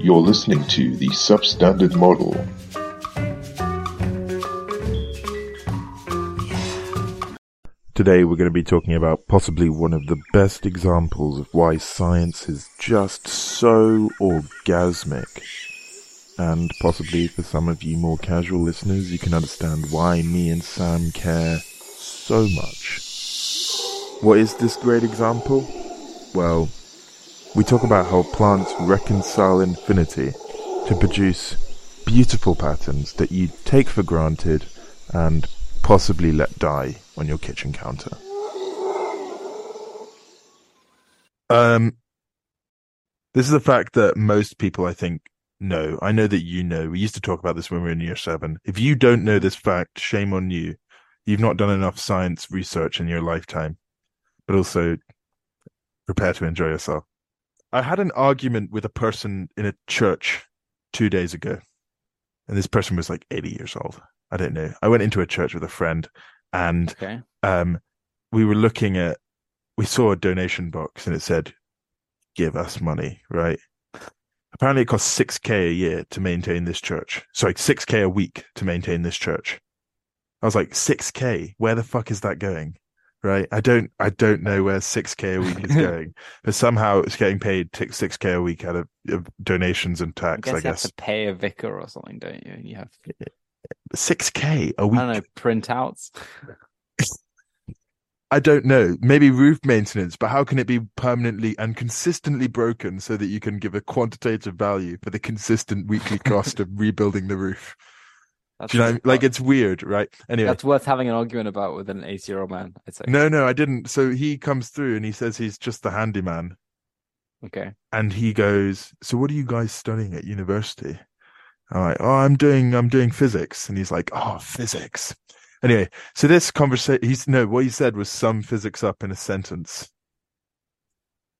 You're listening to The Substandard Model. Today we're going to be talking about possibly one of the best examples of why science is just so orgasmic. And possibly for some of you more casual listeners, you can understand why me and Sam care so much. What is this great example? Well, we talk about how plants reconcile infinity to produce beautiful patterns that you take for granted and possibly let die on your kitchen counter. This is a fact that most people, I think, know. I know that you know. We used to talk about this when we were in Year 7. If you don't know this fact, shame on you. You've not done enough science research in your lifetime. But also, prepare to enjoy yourself. I had an argument with a person in a church 2 days ago, and this person was like 80 years old. I don't know. I went into a church with a friend, and we were looking at, we saw a donation box, and it said, "Give us money," right? Apparently, it costs $6,000 a year to maintain this church. Sorry, $6,000 a week to maintain this church. I was like, $6,000? Where the fuck is that going? Right, I don't know where $6,000 a week is going, but somehow it's getting paid $6,000 a week out of donations and tax. I guess you have to pay a vicar or something, don't you? You have $6,000 a week. I don't know, printouts. I don't know. Maybe roof maintenance, but how can it be permanently and consistently broken so that you can give a quantitative value for the consistent weekly cost of rebuilding the roof? That's, do you know, like, it's weird, right? Anyway, that's worth having an argument about with an 80-year-old man. It's okay. No, I didn't. So he comes through and he says he's just the handyman. Okay. And he goes, "So what are you guys studying at university?" I'm like, "Oh, I'm doing physics." And he's like, "Oh, physics." Anyway, so this conversation, what he said was, "Sum physics up in a sentence."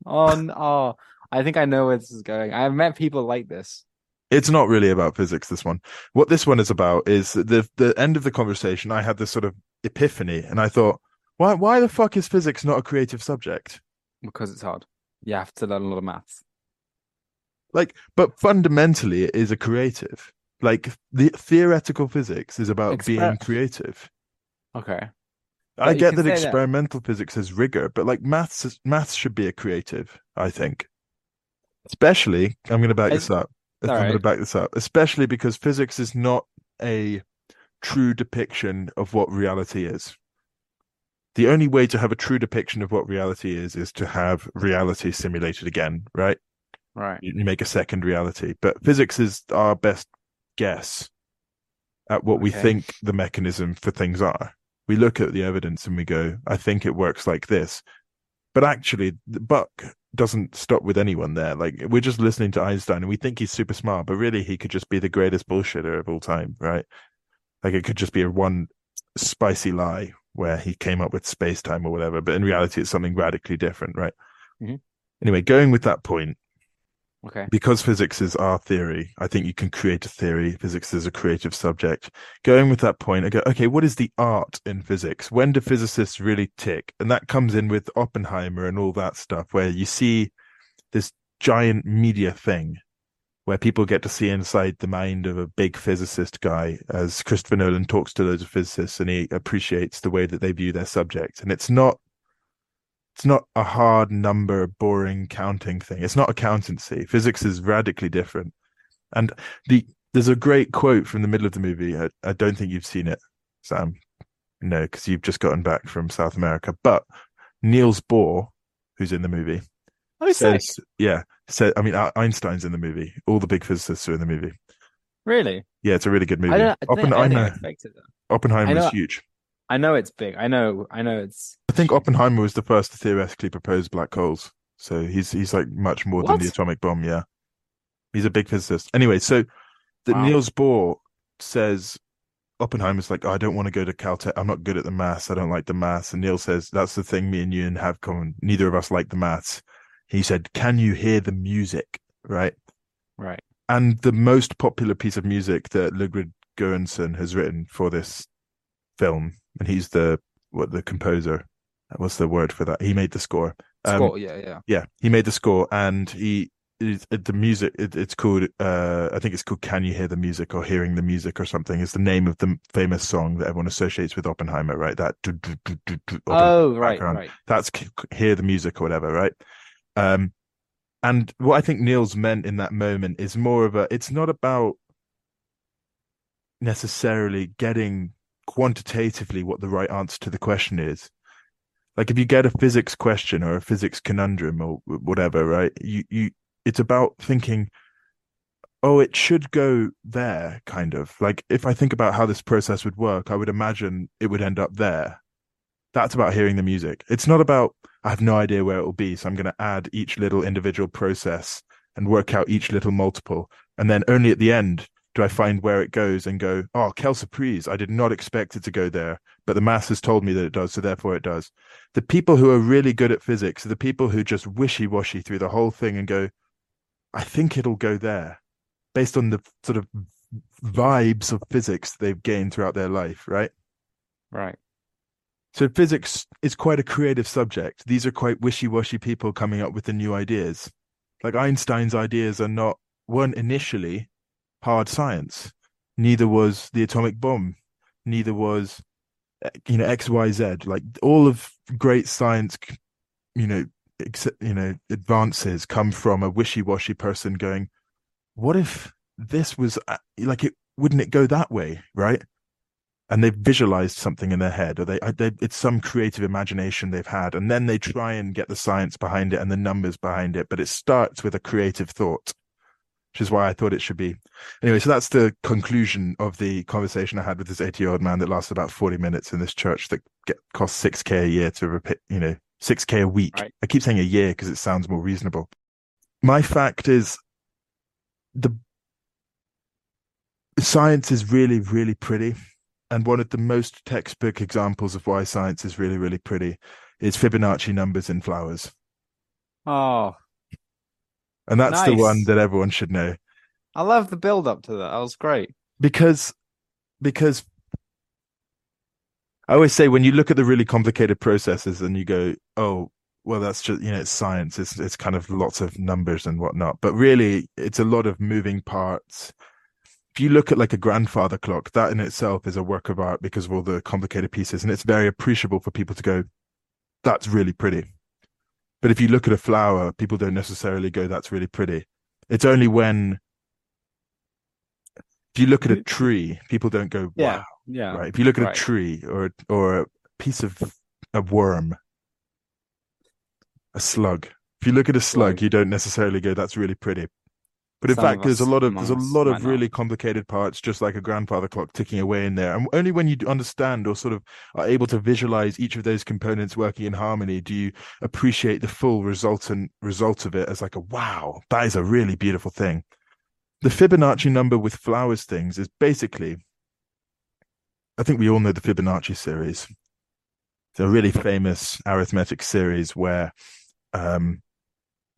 Oh, no. I think I know where this is going. I've met people like this. It's not really about physics, this one. What this one is about is the end of the conversation, I had this sort of epiphany, and I thought, why the fuck is physics not a creative subject? Because it's hard. You have to learn a lot of maths. Like, but fundamentally, it is a creative. Like, the theoretical physics is about being creative. Okay. But I get that experimental physics is rigor, but like maths should be a creative, I think. Especially, I'm going to back this up. I'm going to back this up, especially because physics is not a true depiction of what reality is. The only way to have a true depiction of what reality is to have reality simulated again, right? Right. You make a second reality. But physics is our best guess at what we think the mechanism for things are. We look at the evidence and we go, I think it works like this. But actually, the buck doesn't stop with anyone there. Like, we're just listening to Einstein and we think he's super smart, but really he could just be the greatest bullshitter of all time, right? Like, it could just be one spicy lie where he came up with space-time or whatever, but in reality it's something radically different, right? Mm-hmm. Anyway, going with that point, because physics is our theory, I think you can create a theory. Physics is a creative subject. Going with that point, I go, okay, what is the art in physics? When do physicists really tick? And that comes in with Oppenheimer and all that stuff, where you see this giant media thing where people get to see inside the mind of a big physicist guy as Christopher Nolan talks to loads of physicists and he appreciates the way that they view their subject. And it's not a hard number, boring counting thing. It's not accountancy. Physics is radically different. And there's a great quote from the middle of the movie. I don't think you've seen it, Sam. No, because you've just gotten back from South America. But Niels Bohr, who's in the movie, Einstein's in the movie. All the big physicists are in the movie. Really? Yeah, it's a really good movie. Oppenheimer is huge. I know it's big. I know it's. I think Oppenheimer was the first to theoretically propose black holes. So he's like much more than the atomic bomb. Yeah, he's a big physicist. Anyway, so Niels Bohr says Oppenheimer's like, oh, I don't want to go to Caltech. I'm not good at the maths. I don't like the maths. And Niels says, that's the thing me and you have common. Neither of us like the maths. He said, can you hear the music? Right. Right. And the most popular piece of music that Ludwig Göransson has written for this film. And he's the composer. What's the word for that? He made the score. He made the score, and he the music, it's called, I think it's called Can You Hear the Music, or Hearing the Music or something. It's the name of the famous song that everyone associates with Oppenheimer, right? That right. That's Hear the Music or whatever, right? And what I think Niels meant in that moment is more of a, it's not about necessarily getting quantitatively what the right answer to the question is. Like if you get a physics question or a physics conundrum or whatever, right? It's about thinking, oh, it should go there, kind of. Like, if I think about how this process would work, I would imagine it would end up there. That's about hearing the music. It's not about, I have no idea where it will be, so I'm going to add each little individual process and work out each little multiple. And then only at the end do I find where it goes and go, oh, quelle surprise, I did not expect it to go there, but the maths has told me that it does, so therefore it does. The people who are really good at physics are the people who just wishy-washy through the whole thing and go, I think it'll go there, based on the sort of vibes of physics they've gained throughout their life, right? Right. So physics is quite a creative subject. These are quite wishy-washy people coming up with the new ideas. Like Einstein's ideas weren't initially hard science. Neither was the atomic bomb. Neither was, X, Y, Z. Like all of great science, advances come from a wishy-washy person going, what if this was like, it wouldn't it go that way, right? And they've visualized something in their head, or it's some creative imagination they've had, and then they try and get the science behind it and the numbers behind it, but it starts with a creative thought, which is why I thought it should be anyway. So that's the conclusion of the conversation I had with this 80-year-old man that lasted about 40 minutes in this church that costs $6,000 a year to repeat, 6K a week. Right. I keep saying a year because it sounds more reasonable. My fact is, the science is really, really pretty. And one of the most textbook examples of why science is really, really pretty is Fibonacci numbers in flowers. Oh. And that's nice. The one that everyone should know. I love the build up to that. That was great. Because I always say, when you look at the really complicated processes and you go, oh, well, that's just, it's science. It's kind of lots of numbers and whatnot. But really, it's a lot of moving parts. If you look at like a grandfather clock, that in itself is a work of art because of all the complicated pieces. And it's very appreciable for people to go, that's really pretty. But if you look at a flower, people don't necessarily go, that's really pretty. It's only when, if you look at a tree, people don't go, wow. Yeah. Yeah. Right. If you look at a tree or a piece of a worm, a slug. If you look at a slug, you don't necessarily go, that's really pretty. But in fact, there's a lot of really complicated parts, just like a grandfather clock ticking away in there. And only when you understand or sort of are able to visualize each of those components working in harmony do you appreciate the full resultant result of it as like a wow, that is a really beautiful thing. The Fibonacci number with flowers things is basically, I think we all know the Fibonacci series. It's a really famous arithmetic series where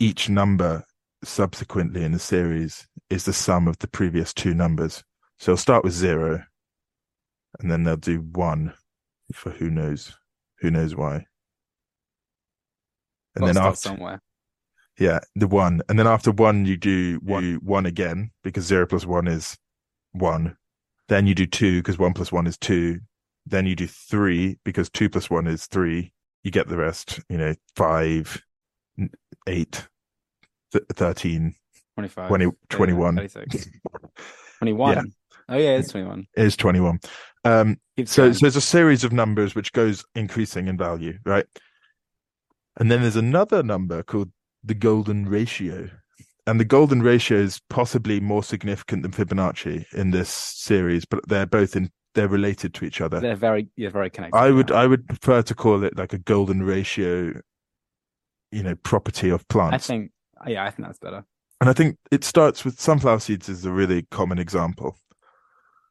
each number subsequently in the series is the sum of the previous two numbers. So they'll start with 0, and then they'll do 1 for who knows why. And then after somewhere. Yeah, the 1. And then after 1, you do 1 again, because 0 plus 1 is 1. Then you do 2 because 1 plus 1 is 2. Then you do 3 because 2 plus 1 is 3. You get the rest, 5, 8, 13, 25, 20, 21. 36. 21. Yeah. Oh, yeah, it's 21. It is 21. So there's a series of numbers which goes increasing in value, right? And then there's another number called the golden ratio. And the golden ratio is possibly more significant than Fibonacci in this series, but they're related to each other. They're very connected. I would prefer to call it like a golden ratio, property of plants. I think that's better. And I think it starts with sunflower seeds is a really common example.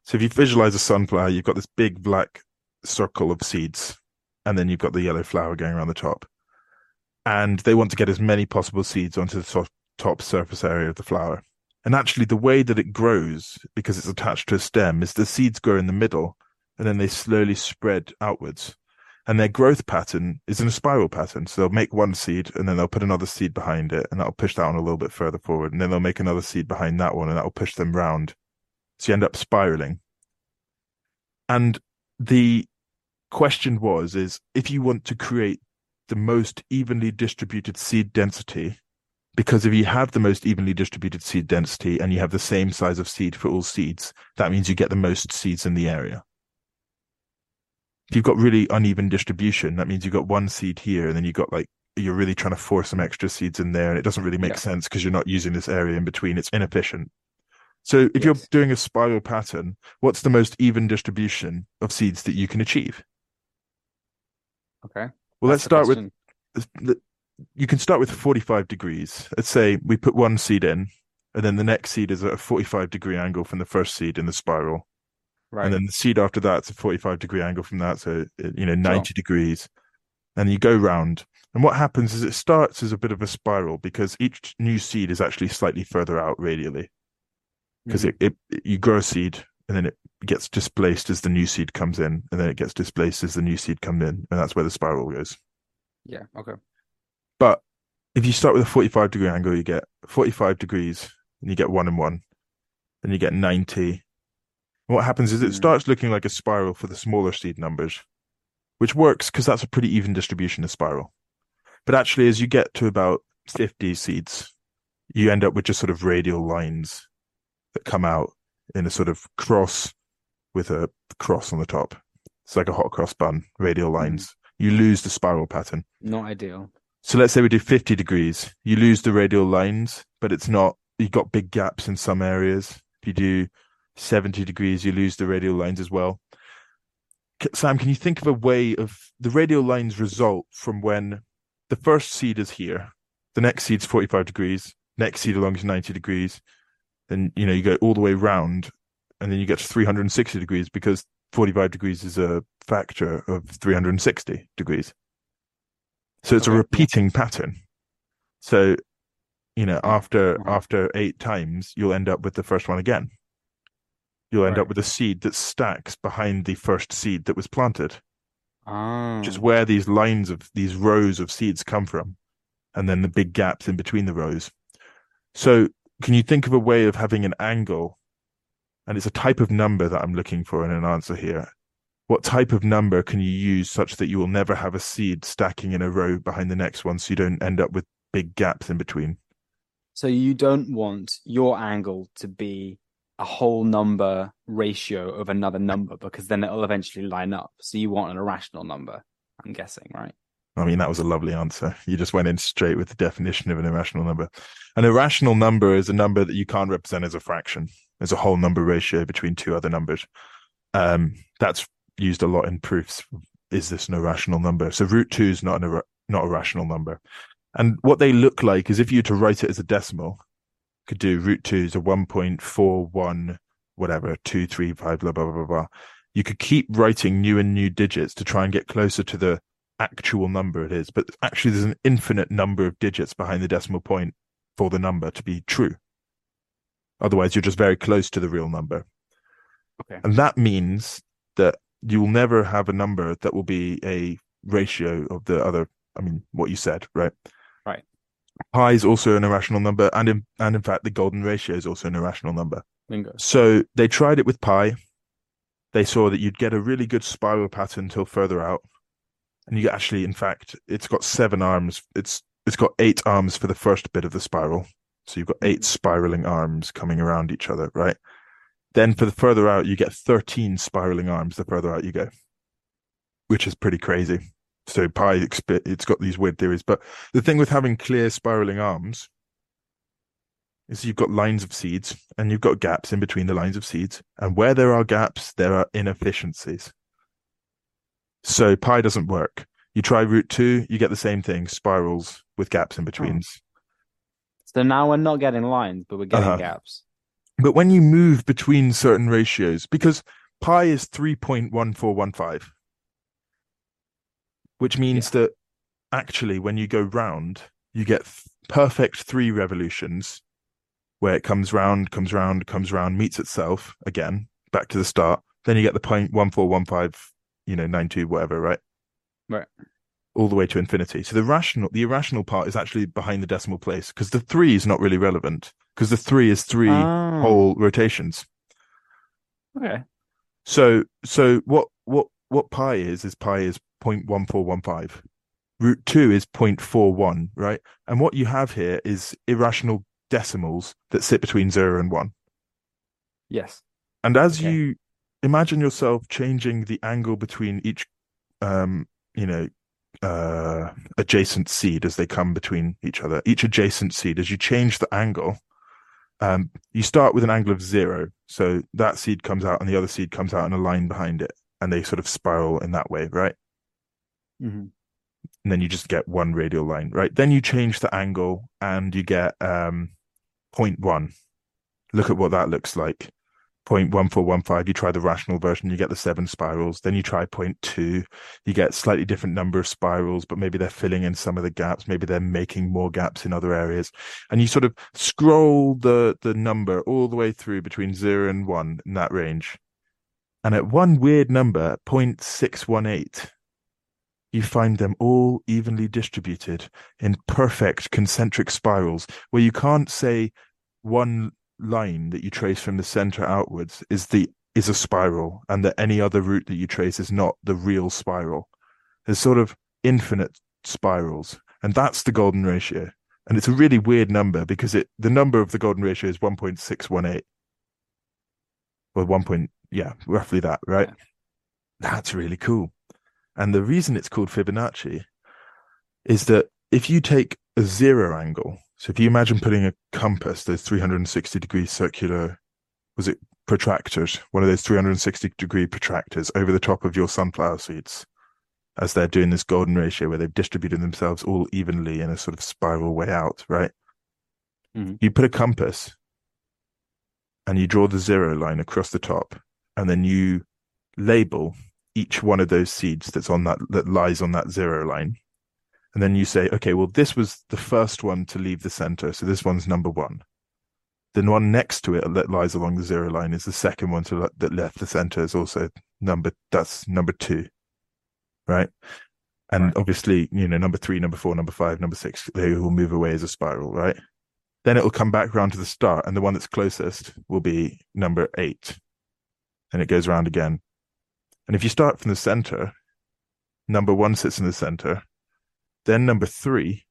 So if you visualize a sunflower, you've got this big black circle of seeds, and then you've got the yellow flower going around the top. And they want to get as many possible seeds onto the top surface area of the flower. And actually the way that it grows, because it's attached to a stem, is the seeds grow in the middle and then they slowly spread outwards. and their growth pattern is in a spiral pattern. So they'll make one seed and then they'll put another seed behind it, and that'll push that one a little bit further forward. And then they'll make another seed behind that one, and that'll push them round. So you end up spiraling. And the question was, is if you want to create the most evenly distributed seed density, because if you have the most evenly distributed seed density and you have the same size of seed for all seeds, that means you get the most seeds in the area. If you've got really uneven distribution, that means you've got one seed here, and then you've got, like, you're really trying to force some extra seeds in there, and it doesn't really make sense because you're not using this area in between. It's inefficient. So if you're doing a spiral pattern, what's the most even distribution of seeds that you can achieve? Okay. Well, let's start with, you can start with 45 degrees. Let's say we put one seed in, and then the next seed is at a 45 degree angle from the first seed in the spiral. Right. And then the seed after that's a 45 degree angle from that, so, you know, 90 degrees. And you go round. And what happens is it starts as a bit of a spiral because each new seed is actually slightly further out radially. Because you grow a seed, and then it gets displaced as the new seed comes in, and then it gets displaced as the new seed comes in. And that's where the spiral goes. Yeah, okay. But if you start with a 45 degree angle, you get 45 degrees, and you get one and one. Then you get 90. What happens is it starts looking like a spiral for the smaller seed numbers, which works because that's a pretty even distribution of spiral. But actually, as you get to about 50 seeds, you end up with just sort of radial lines that come out in a sort of cross with a cross on the top. It's like a hot cross bun, radial lines. You lose the spiral pattern. Not ideal. So let's say we do 50 degrees. You lose the radial lines, but it's not, you've got big gaps in some areas. If you do 70 degrees, you lose the radial lines as well. Sam, can you think of a way of the radial lines result from when the first seed is here, the next seed's 45 degrees, next seed along is 90 degrees, then, you know, you go all the way round, and then you get to 360 degrees because 45 degrees is a factor of 360 degrees. So it's a repeating pattern. So, you know, after 8 times, you'll end up with the first one again. You'll end up with a seed that stacks behind the first seed that was planted, which is where these lines of these rows of seeds come from, and then the big gaps in between the rows. So can you think of a way of having an angle? And it's a type of number that I'm looking for in an answer here. What type of number can you use such that you will never have a seed stacking in a row behind the next one, so you don't end up with big gaps in between? So you don't want your angle to be a whole number ratio of another number, because then it'll eventually line up. So you want an irrational number, I'm guessing, right? I mean, that was a lovely answer. You just went in straight with the definition of an irrational number. An irrational number is a number that you can't represent as a fraction. There's a whole number ratio between two other numbers. That's used a lot in proofs. Is this an irrational number? So root 2 is not a rational number. And what they look like is if you were to write it as a decimal, could do root 2 is a 1.41 whatever 235 blah blah blah blah. You could keep writing new digits to try and get closer to the actual number it is, but actually there's an infinite number of digits behind the decimal point for the number to be true. Otherwise you're just very close to the real number. Okay. And that means that you will never have a number that will be a ratio of the other. I mean, what you said, right? Pi is also an irrational number, and in fact the golden ratio is also an irrational number. Bingo. So they tried it with pi. They saw that you'd get a really good spiral pattern till further out, and you actually, in fact, it's got 7 arms. It's got 8 arms for the first bit of the spiral, so you've got 8 spiraling arms coming around each other, right? Then for the further out, you get 13 spiraling arms the further out you go, which is pretty crazy. So pi, it's got these weird theories. But the thing with having clear spiraling arms is you've got lines of seeds, and you've got gaps in between the lines of seeds. And where there are gaps, there are inefficiencies. So pi doesn't work. You try root 2, you get the same thing, spirals with gaps in betweens. So now we're not getting lines, but we're getting gaps. But when you move between certain ratios, because pi is 3.1415, which means that actually when you go round, you get perfect 3 revolutions where it comes round, meets itself again, back to the start. Then you get the 0.1415, 92, whatever, right? Right. All the way to infinity. So the irrational part is actually behind the decimal place, because the 3 is not really relevant, because the 3 is 3 whole rotations. Okay. So what pi is pi is 0.1415. Root 2 is 0.41, right? And what you have here is irrational decimals that sit between 0 and 1. Yes. And as you imagine yourself changing the angle between each, adjacent seed as they come between each other, each adjacent seed, as you change the angle, you start with an angle of 0. So that seed comes out and the other seed comes out and a line behind it, and they sort of spiral in that way, right? Mm-hmm. And then you just get one radial line, right? Then you change the angle and you get 0.1. Look at what that looks like. 0.1415, you try the rational version, you get the 7 spirals. Then you try 0.2, you get slightly different number of spirals, but maybe they're filling in some of the gaps, maybe they're making more gaps in other areas. And you sort of scroll the number all the way through between 0 and 1 in that range. And at one weird number, 0.618, you find them all evenly distributed in perfect concentric spirals, where you can't say one line that you trace from the center outwards is a spiral, and that any other route that you trace is not the real spiral. There's sort of infinite spirals, and that's the golden ratio. And it's a really weird number, because the number of the golden ratio is 1.618, or roughly that, right? Yeah. That's really cool. And the reason it's called Fibonacci is that if you take a 0 angle, so if you imagine putting a compass, those 360-degree circular, protractors, one of those 360-degree protractors over the top of your sunflower seeds, as they're doing this golden ratio where they've distributed themselves all evenly in a sort of spiral way out, right? Mm-hmm. You put a compass and you draw the 0 line across the top, and then you label each one of those seeds that lies on that 0 line. And then you say, okay, well, this was the first one to leave the center, so this one's number 1. The one next to it that lies along the 0 line is the second one that left the center, is also number 2, right? And obviously, number 3, number 4, number 5, number 6, they will move away as a spiral, right? Then it will come back around to the start, and the one that's closest will be number 8. And it goes around again. And if you start from the center, number 1 sits in the center. Then number 3,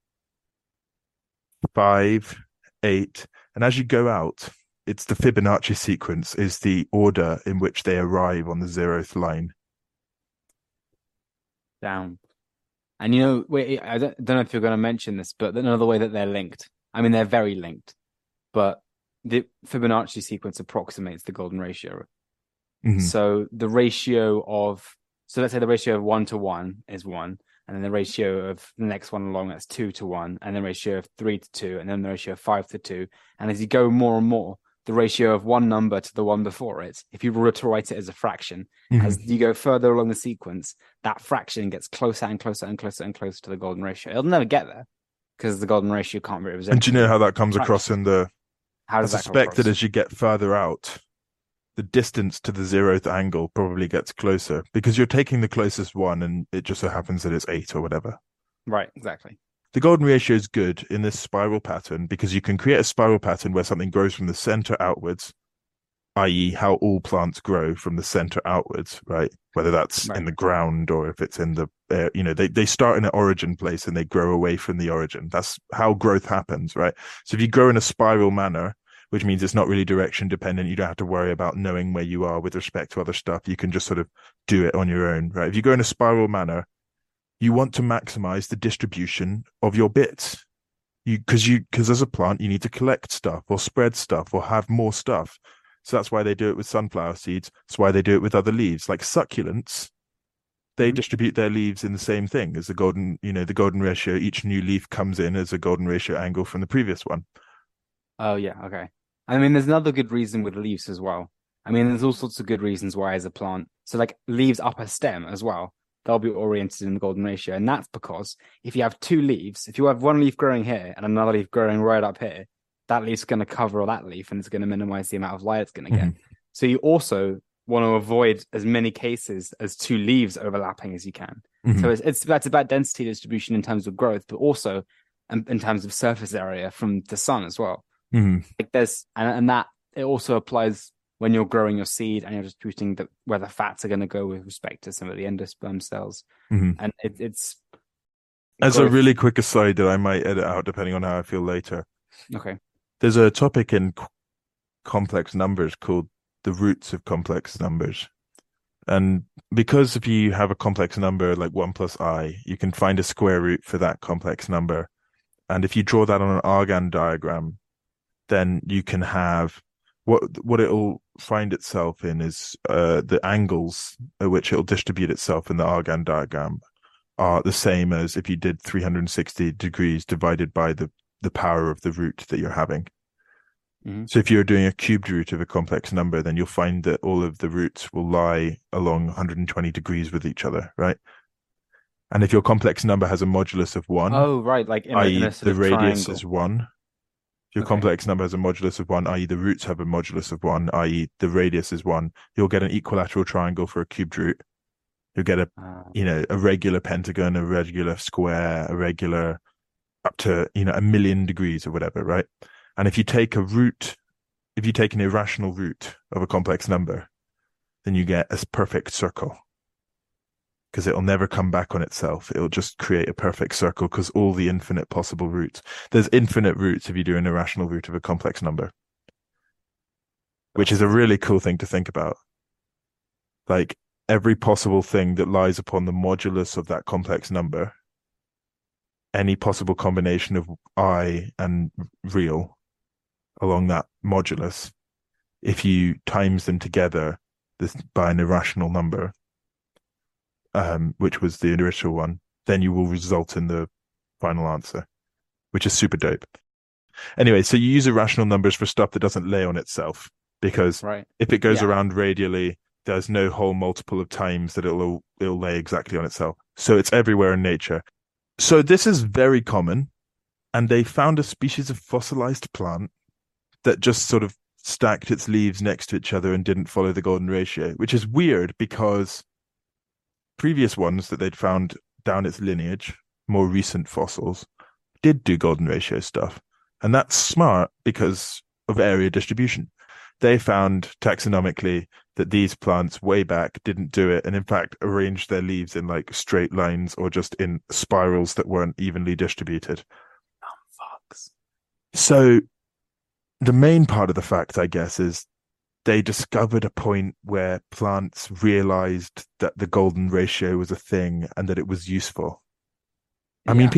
5, 8, and as you go out, it's the Fibonacci sequence is the order in which they arrive on the 0th line. Down. And I don't know if you're going to mention this, but another way that they're linked. I mean, they're very linked, but the Fibonacci sequence approximates the golden ratio. Mm-hmm. So let's say the ratio of 1 to 1 is 1. And then the ratio of the next one along, that's 2 to 1, and then ratio of 3 to 2, and then the ratio of 5 to 2. And as you go more and more, the ratio of one number to the one before it, if you were to write it as a fraction, mm-hmm. as you go further along the sequence, that fraction gets closer and closer and closer and closer to the golden ratio. It'll never get there because the golden ratio can't be represented. And do you know how that comes across in the... How does I suspect that as you get further out, the distance to the 0th angle probably gets closer, because you're taking the closest one and it just so happens that it's 8 or whatever. Right, exactly. The golden ratio is good in this spiral pattern because you can create a spiral pattern where something grows from the center outwards, i.e. how all plants grow from the center outwards, right? Whether that's in the ground or if it's in the air, they start in an origin place and they grow away from the origin. That's how growth happens, right? So if you grow in a spiral manner, which means it's not really direction dependent. You don't have to worry about knowing where you are with respect to other stuff. You can just sort of do it on your own, right? If you go in a spiral manner, you want to maximize the distribution of your bits. Because as a plant, you need to collect stuff or spread stuff or have more stuff. So that's why they do it with sunflower seeds. That's why they do it with other leaves. Like succulents, they distribute their leaves in the same thing as the golden ratio. Each new leaf comes in as a golden ratio angle from the previous one. Oh, yeah. Okay. I mean, there's another good reason with leaves as well. I mean, there's all sorts of good reasons why as a plant. So like leaves up a stem as well, they'll be oriented in the golden ratio. And that's because if you have two leaves, if you have one leaf growing here and another leaf growing right up here, that leaf's going to cover all that leaf and it's going to minimize the amount of light it's going to get. Mm-hmm. So you also want to avoid as many cases as two leaves overlapping as you can. Mm-hmm. So that's about density distribution in terms of growth, but also in terms of surface area from the sun as well. Mm-hmm. Like there's and that it also applies when you're growing your seed and you're distributing where the fats are going to go with respect to some of the endosperm cells. Mm-hmm. And it's as growth. A really quick aside that I might edit out depending on how I feel later. Okay. There's a topic in complex numbers called the roots of complex numbers. And because if you have a complex number like 1 plus I, you can find a square root for that complex number. And if you draw that on an Argand diagram, then you can have what it'll find itself in is the angles at which it'll distribute itself in the Argand diagram are the same as if you did 360 degrees divided by the power of the root that you're having. Mm-hmm. So if you're doing a cubed root of a complex number, then you'll find that all of the roots will lie along 120 degrees with each other, right? And if your complex number has a modulus of 1, like i.e. the radius is 1. If your complex number has a modulus of 1, i.e. the roots have a modulus of 1, i.e. the radius is 1, you'll get an equilateral triangle for a cubed root. You'll get a regular pentagon, a regular square, a regular up to, a million degrees or whatever, right? And if you take an irrational root of a complex number, then you get a perfect circle. Because it'll never come back on itself. It'll just create a perfect circle because all the infinite possible roots. There's infinite roots if you do an irrational root of a complex number, which is a really cool thing to think about. Like every possible thing that lies upon the modulus of that complex number, any possible combination of I and real along that modulus, if you times them together by an irrational number, which was the initial one, then you will result in the final answer, which is super dope. Anyway, so you use irrational numbers for stuff that doesn't lay on itself, because if it goes around radially, there's no whole multiple of times that it'll lay exactly on itself. So it's everywhere in nature. So this is very common, and they found a species of fossilized plant that just sort of stacked its leaves next to each other and didn't follow the golden ratio, which is weird because previous ones that they'd found down its lineage, more recent fossils, did do golden ratio stuff. And that's smart because of area distribution. They found taxonomically that these plants way back didn't do it, and in fact arranged their leaves in like straight lines or just in spirals that weren't evenly distributed. So the main part of the fact, I guess, is they discovered a point where plants realized that the golden ratio was a thing and that it was useful. I mean,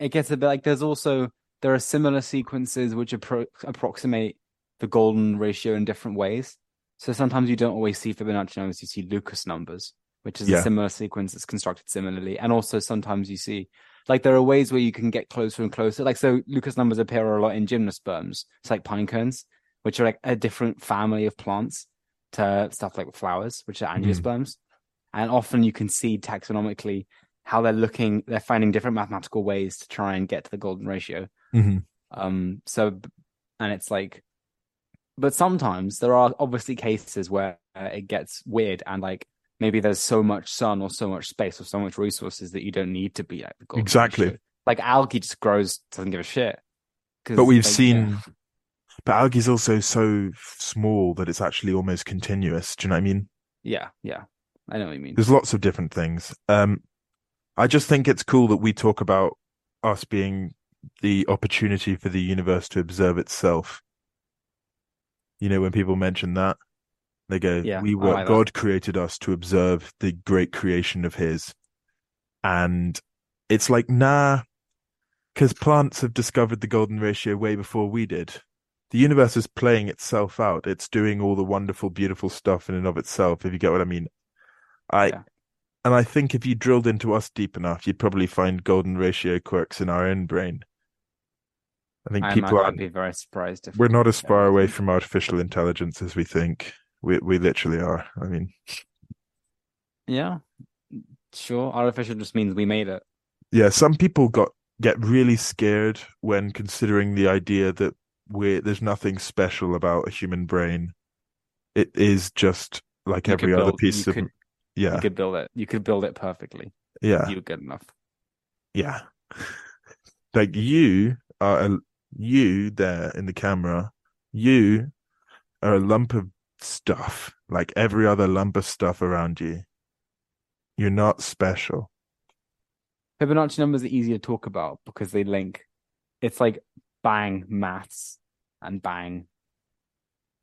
it gets a bit like there are similar sequences which approximate the golden ratio in different ways. So sometimes you don't always see Fibonacci numbers, you see Lucas numbers, which is a similar sequence that's constructed similarly. And also sometimes you see, like, there are ways where you can get closer and closer. Like, so Lucas numbers appear a lot in gymnosperms. It's like pine cones, which are like a different family of plants to stuff like flowers, which are angiosperms. And often you can see taxonomically how they're finding different mathematical ways to try and get to the golden ratio. Mm-hmm. But sometimes there are obviously cases where it gets weird, and like maybe there's so much sun or so much space or so much resources that you don't need to be at the golden ratio. Like algae just grows, doesn't give a shit. But we've seen... Yeah. But algae is also so small that it's actually almost continuous. Do you know what I mean? Yeah. I know what you mean. There's lots of different things. I just think it's cool that we talk about us being the opportunity for the universe to observe itself. You know, when people mention that, they go, God created us to observe the great creation of his. And it's like, nah, because plants have discovered the golden ratio way before we did. The universe is playing itself out. It's doing all the wonderful, beautiful stuff in and of itself, if you get what I mean. And I think if you drilled into us deep enough, you'd probably find golden ratio quirks in our own brain. I think people would be very surprised. We're not as far away from artificial intelligence as we think. We literally are. I mean, yeah, sure. Artificial just means we made it. Yeah, some people get really scared when considering the idea that there's nothing special about a human brain, it is just like you every other piece of... yeah. You could build it. You could build it perfectly. Yeah. You're good enough. Yeah. Like you are you there in the camera, you are a lump of stuff like every other lump of stuff around you. You're not special. Fibonacci numbers are easier to talk about because they link. It's like bang maths and bang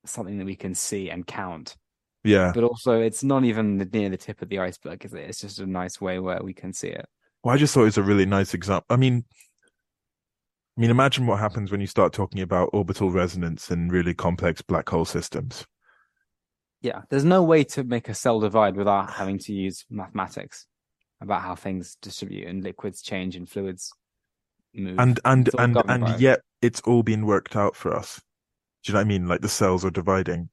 something that we can see and count. Yeah. But also it's not even near the tip of the iceberg, is it? It's just a nice way where we can see it. Well, I just thought it was a really nice example. I mean, imagine what happens when you start talking about orbital resonance and really complex black hole systems. Yeah, there's no way to make a cell divide without having to use mathematics about how things distribute and liquids change and fluids move. And yet it's all been worked out for us. Do you know what I mean? Like the cells are dividing.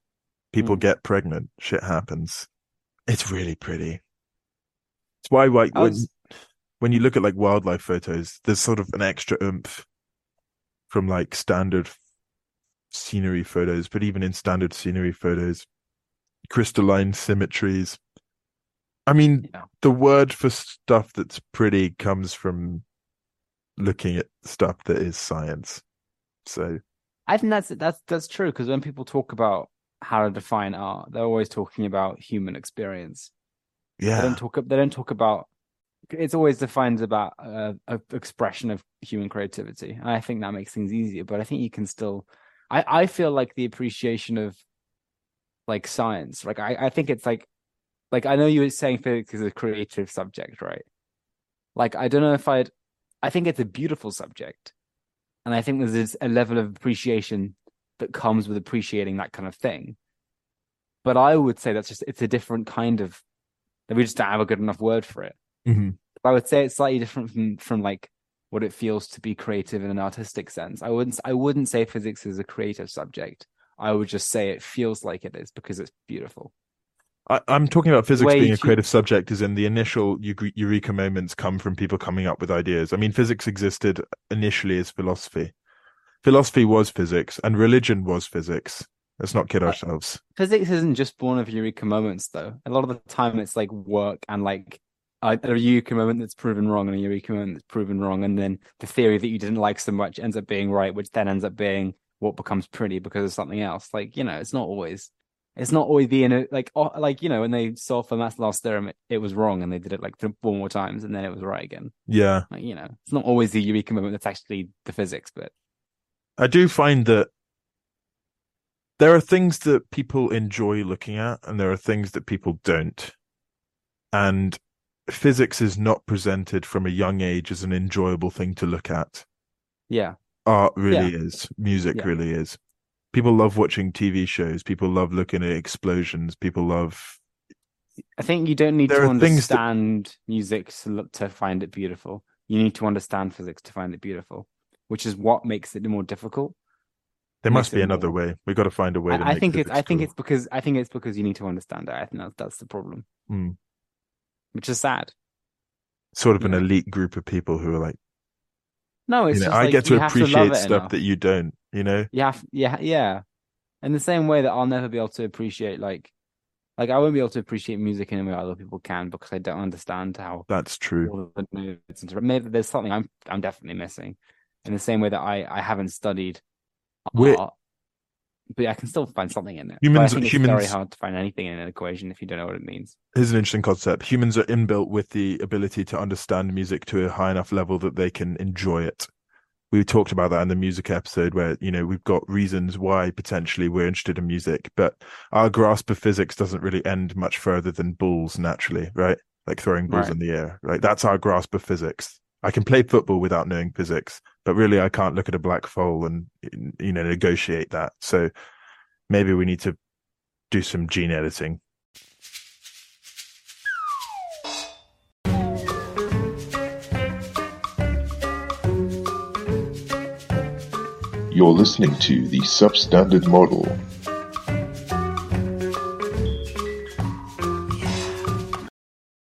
People get pregnant. Shit happens. It's really pretty. It's why when you look at like wildlife photos, there's sort of an extra oomph from like standard scenery photos. But even in standard scenery photos, crystalline symmetries. I mean, The word for stuff that's pretty comes from looking at stuff that is science. So I think that's true, because when people talk about how to define art, they're always talking about human experience. Yeah, they don't talk about. It's always defined about an expression of human creativity, and I think that makes things easier. But I think you can still. I feel like the appreciation of like science. Like I think it's like I know you were saying physics is a creative subject, right? Like I don't know if I think it's a beautiful subject, and I think there's a level of appreciation that comes with appreciating that kind of thing. But I would say it's a different kind of, that we just don't have a good enough word for it. Mm-hmm. I would say it's slightly different from like what it feels to be creative in an artistic sense. I wouldn't say physics is a creative subject. I would just say it feels like it is because it's beautiful. I'm talking about physics being a creative subject as in the initial eureka moments come from people coming up with ideas. I mean, physics existed initially as philosophy. Philosophy was physics, and religion was physics. Let's not kid ourselves. Physics isn't just born of eureka moments, though. A lot of the time, it's like work and like a eureka moment that's proven wrong, and a eureka moment that's proven wrong, and then the theory that you didn't like so much ends up being right, which then ends up being what becomes pretty because of something else. Like, you know, it's not always being like you know, when they solved for Maslow's theorem, it was wrong, and they did it like 4 more times, and then it was right again. Yeah, like, you know, it's not always the eureka moment that's actually the physics, but. I do find that there are things that people enjoy looking at and there are things that people don't. And physics is not presented from a young age as an enjoyable thing to look at. Yeah. Art really is. Music really is. People love watching TV shows. People love looking at explosions. People love... I think you don't need to understand music to find it beautiful. You need to understand physics to find it beautiful, which is what makes it more difficult. There must be another way. We've got to find a way. I think it's because you need to understand it. I think that's the problem, which is sad. Sort of an elite group of people who are like, no, it's just I get to appreciate stuff that you don't. You know, yeah. In the same way that I'll never be able to appreciate like I won't be able to appreciate music in a way other people can because I don't understand how. That's true. Maybe there's something I'm definitely missing. In the same way that I haven't studied art, but I can still find something in it. It's very hard to find anything in an equation if you don't know what it means. Here's an interesting concept. Humans are inbuilt with the ability to understand music to a high enough level that they can enjoy it. We talked about that in the music episode where, you know, we've got reasons why potentially we're interested in music, but our grasp of physics doesn't really end much further than balls naturally, right? Like throwing balls in the air, right? That's our grasp of physics. I can play football without knowing physics, but really I can't look at a black hole and, you know, negotiate that. So maybe we need to do some gene editing. You're listening to The Substandard Model,